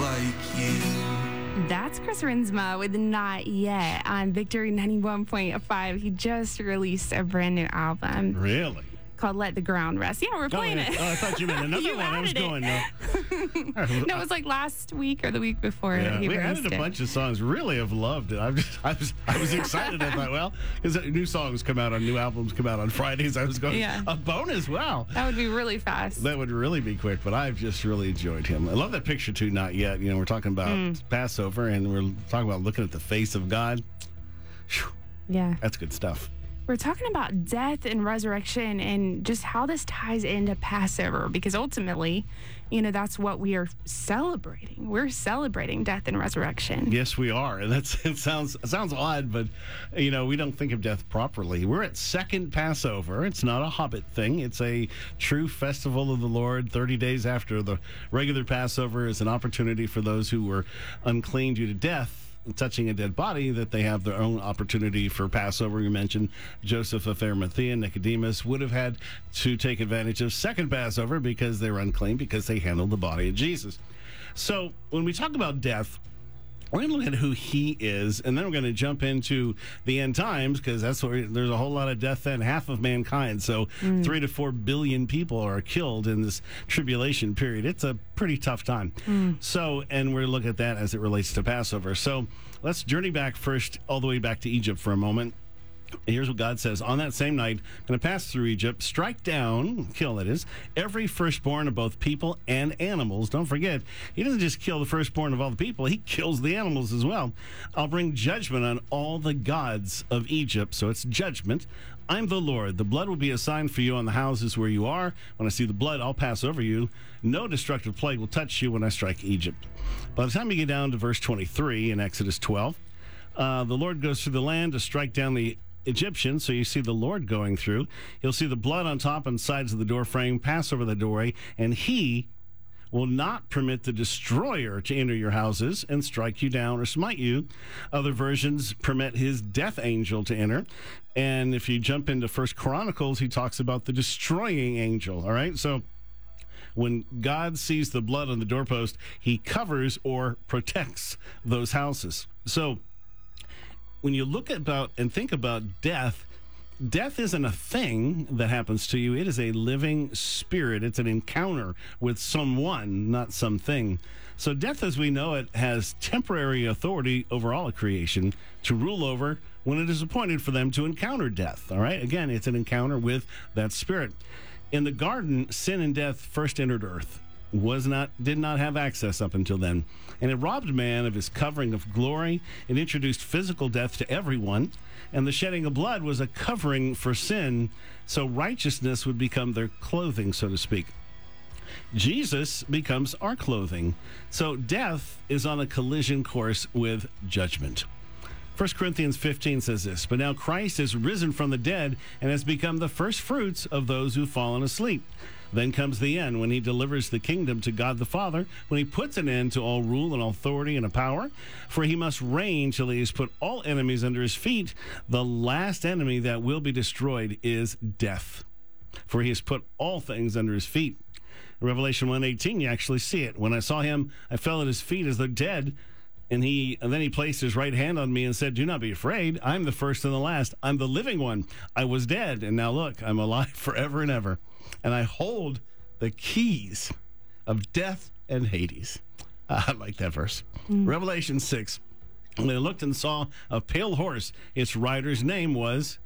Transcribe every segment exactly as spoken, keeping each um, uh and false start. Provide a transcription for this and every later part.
like you. That's Chris Rinsma with Not Yet on Victory ninety-one point five. He just released a brand new album. Really? Called Let the Ground Rest. Yeah, we're playing oh, yeah. it. Oh, I thought you meant another you one. I was it. going, no. No, it was like last week or the week before. Yeah, he we added a it. bunch of songs. Really have loved it. I'm just, I was I was excited. I thought, well, because new songs come out on new albums come out on Fridays. I was going, yeah. a bonus. Wow. That would be really fast. That would really be quick, but I've just really enjoyed him. I love that picture, too, Not Yet. You know, we're talking about mm. Passover, and we're talking about looking at the face of God. Whew. Yeah. That's good stuff. We're talking about death and resurrection and just how this ties into Passover, because ultimately, you know, that's what we are celebrating. We're celebrating death and resurrection. Yes, we are. And that's, it sounds it sounds odd, but, you know, we don't think of death properly. We're at Second Passover. It's not a Hobbit thing. It's a true festival of the Lord. thirty days after the regular Passover is an opportunity for those who were unclean due to death, touching a dead body, that they have their own opportunity for Passover. You mentioned Joseph of Arimathea and Nicodemus would have had to take advantage of second Passover because they were unclean because they handled the body of Jesus. So when we talk about death, we're going to look at who he is, and then we're going to jump into the end times, because that's where there's a whole lot of death then, half of mankind. So mm. three to four billion people are killed in this tribulation period. It's a pretty tough time. Mm. So, and we're going to look at that as it relates to Passover. So let's journey back first, all the way back to Egypt for a moment. Here's what God says. On that same night, I'm going to pass through Egypt, strike down, kill that is, every firstborn of both people and animals. Don't forget, he doesn't just kill the firstborn of all the people. He kills the animals as well. I'll bring judgment on all the gods of Egypt. So it's judgment. I'm the Lord. The blood will be a sign for you on the houses where you are. When I see the blood, I'll pass over you. No destructive plague will touch you when I strike Egypt. By the time you get down to verse twenty-three in Exodus twelve, uh, the Lord goes through the land to strike down the Egyptian, so you see the Lord going through. You'll see the blood on top and sides of the door frame, pass over the doorway, and he will not permit the destroyer to enter your houses and strike you down or smite you. Other versions permit his death angel to enter. And if you jump into First Chronicles, he talks about the destroying angel. All right, so when God sees the blood on the doorpost, he covers or protects those houses. So when you look about and think about death, death isn't a thing that happens to you. It is a living spirit. It's an encounter with someone, not something. So death as we know it has temporary authority over all of creation to rule over when it is appointed for them to encounter death. All right? Again, it's an encounter with that spirit. In the garden, sin and death first entered earth. was not did not have access up until then, and it robbed man of his covering of glory. It introduced physical death to everyone, and the shedding of blood was a covering for sin, so righteousness would become their clothing, so to speak. Jesus becomes our clothing, so death is on a collision course with judgment. First Corinthians fifteen says this, but now Christ is risen from the dead and has become the first fruits of those who've fallen asleep. Then comes the end, when he delivers the kingdom to God the Father, when he puts an end to all rule and authority and power, for he must reign till he has put all enemies under his feet. The last enemy that will be destroyed is death, for he has put all things under his feet. In Revelation one eighteen, you actually see it. When I saw him, I fell at his feet as though dead, and he and then he placed his right hand on me and said, do not be afraid. I'm the first and the last. I'm the living one. I was dead, and now look, I'm alive forever and ever. And I hold the keys of death and Hades. I like that verse. Mm. Revelation six. And they looked and saw a pale horse. Its rider's name was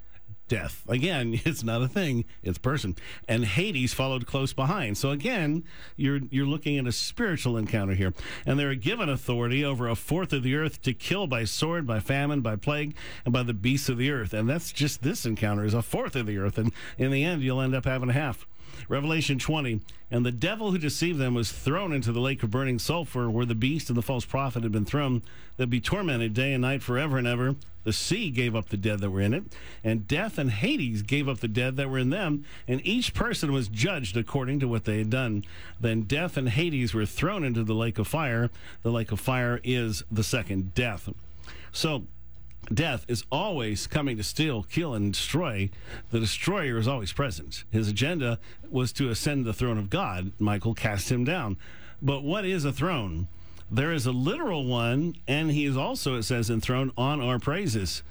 Death. Again, it's not a thing, it's person. And Hades followed close behind. So again, you're you're looking at a spiritual encounter here. And they are given authority over a fourth of the earth to kill by sword, by famine, by plague, and by the beasts of the earth. And that's just this encounter is a fourth of the earth. And in the end, you'll end up having half. Revelation twenty, and the devil who deceived them was thrown into the lake of burning sulfur, where the beast and the false prophet had been thrown. They'll be tormented day and night forever and ever. The sea gave up the dead that were in it, and death and Hades gave up the dead that were in them, and each person was judged according to what they had done. Then death and Hades were thrown into the lake of fire. The lake of fire is the second death. So death is always coming to steal, kill, and destroy. The destroyer is always present. His agenda was to ascend the throne of God. Michael cast him down. But what is a throne? There is a literal one, and he is also, it says, enthroned on our praises.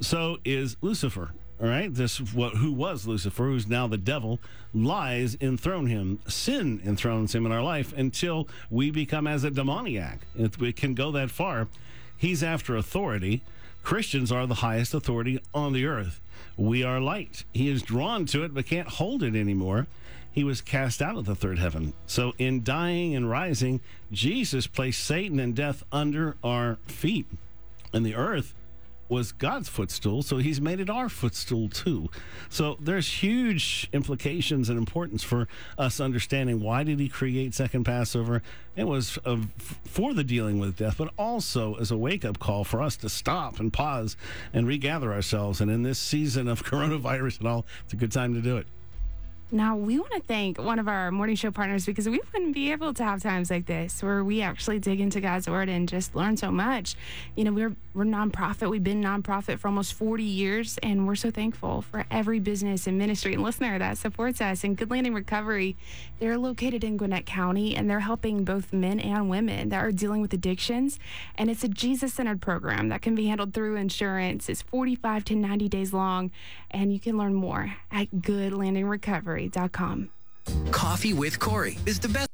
So is Lucifer. All right, this what who was Lucifer, who's now the devil, lies enthrone him. Sin enthrones him in our life until we become as a demoniac. If we can go that far, he's after authority. Christians are the highest authority on the earth. We are light. He is drawn to it but can't hold it anymore. He was cast out of the third heaven. So in dying and rising, Jesus placed Satan and death under our feet. And the earth was God's footstool, so he's made it our footstool too. So there's huge implications and importance for us understanding why did he create Second Passover. It was uh, for the dealing with death, but also as a wake-up call for us to stop and pause and regather ourselves. And in this season of coronavirus and all, it's a good time to do it. Now, we want to thank one of our morning show partners, because we wouldn't be able to have times like this where we actually dig into God's Word and just learn so much. You know, we're we're nonprofit. We've been nonprofit for almost forty years, and we're so thankful for every business and ministry and listener that supports us. And Good Landing Recovery, they're located in Gwinnett County, and they're helping both men and women that are dealing with addictions. And it's a Jesus-centered program that can be handled through insurance. It's forty-five to ninety days long, and you can learn more at Good Landing Recovery dot com. Coffee with Corey is the best.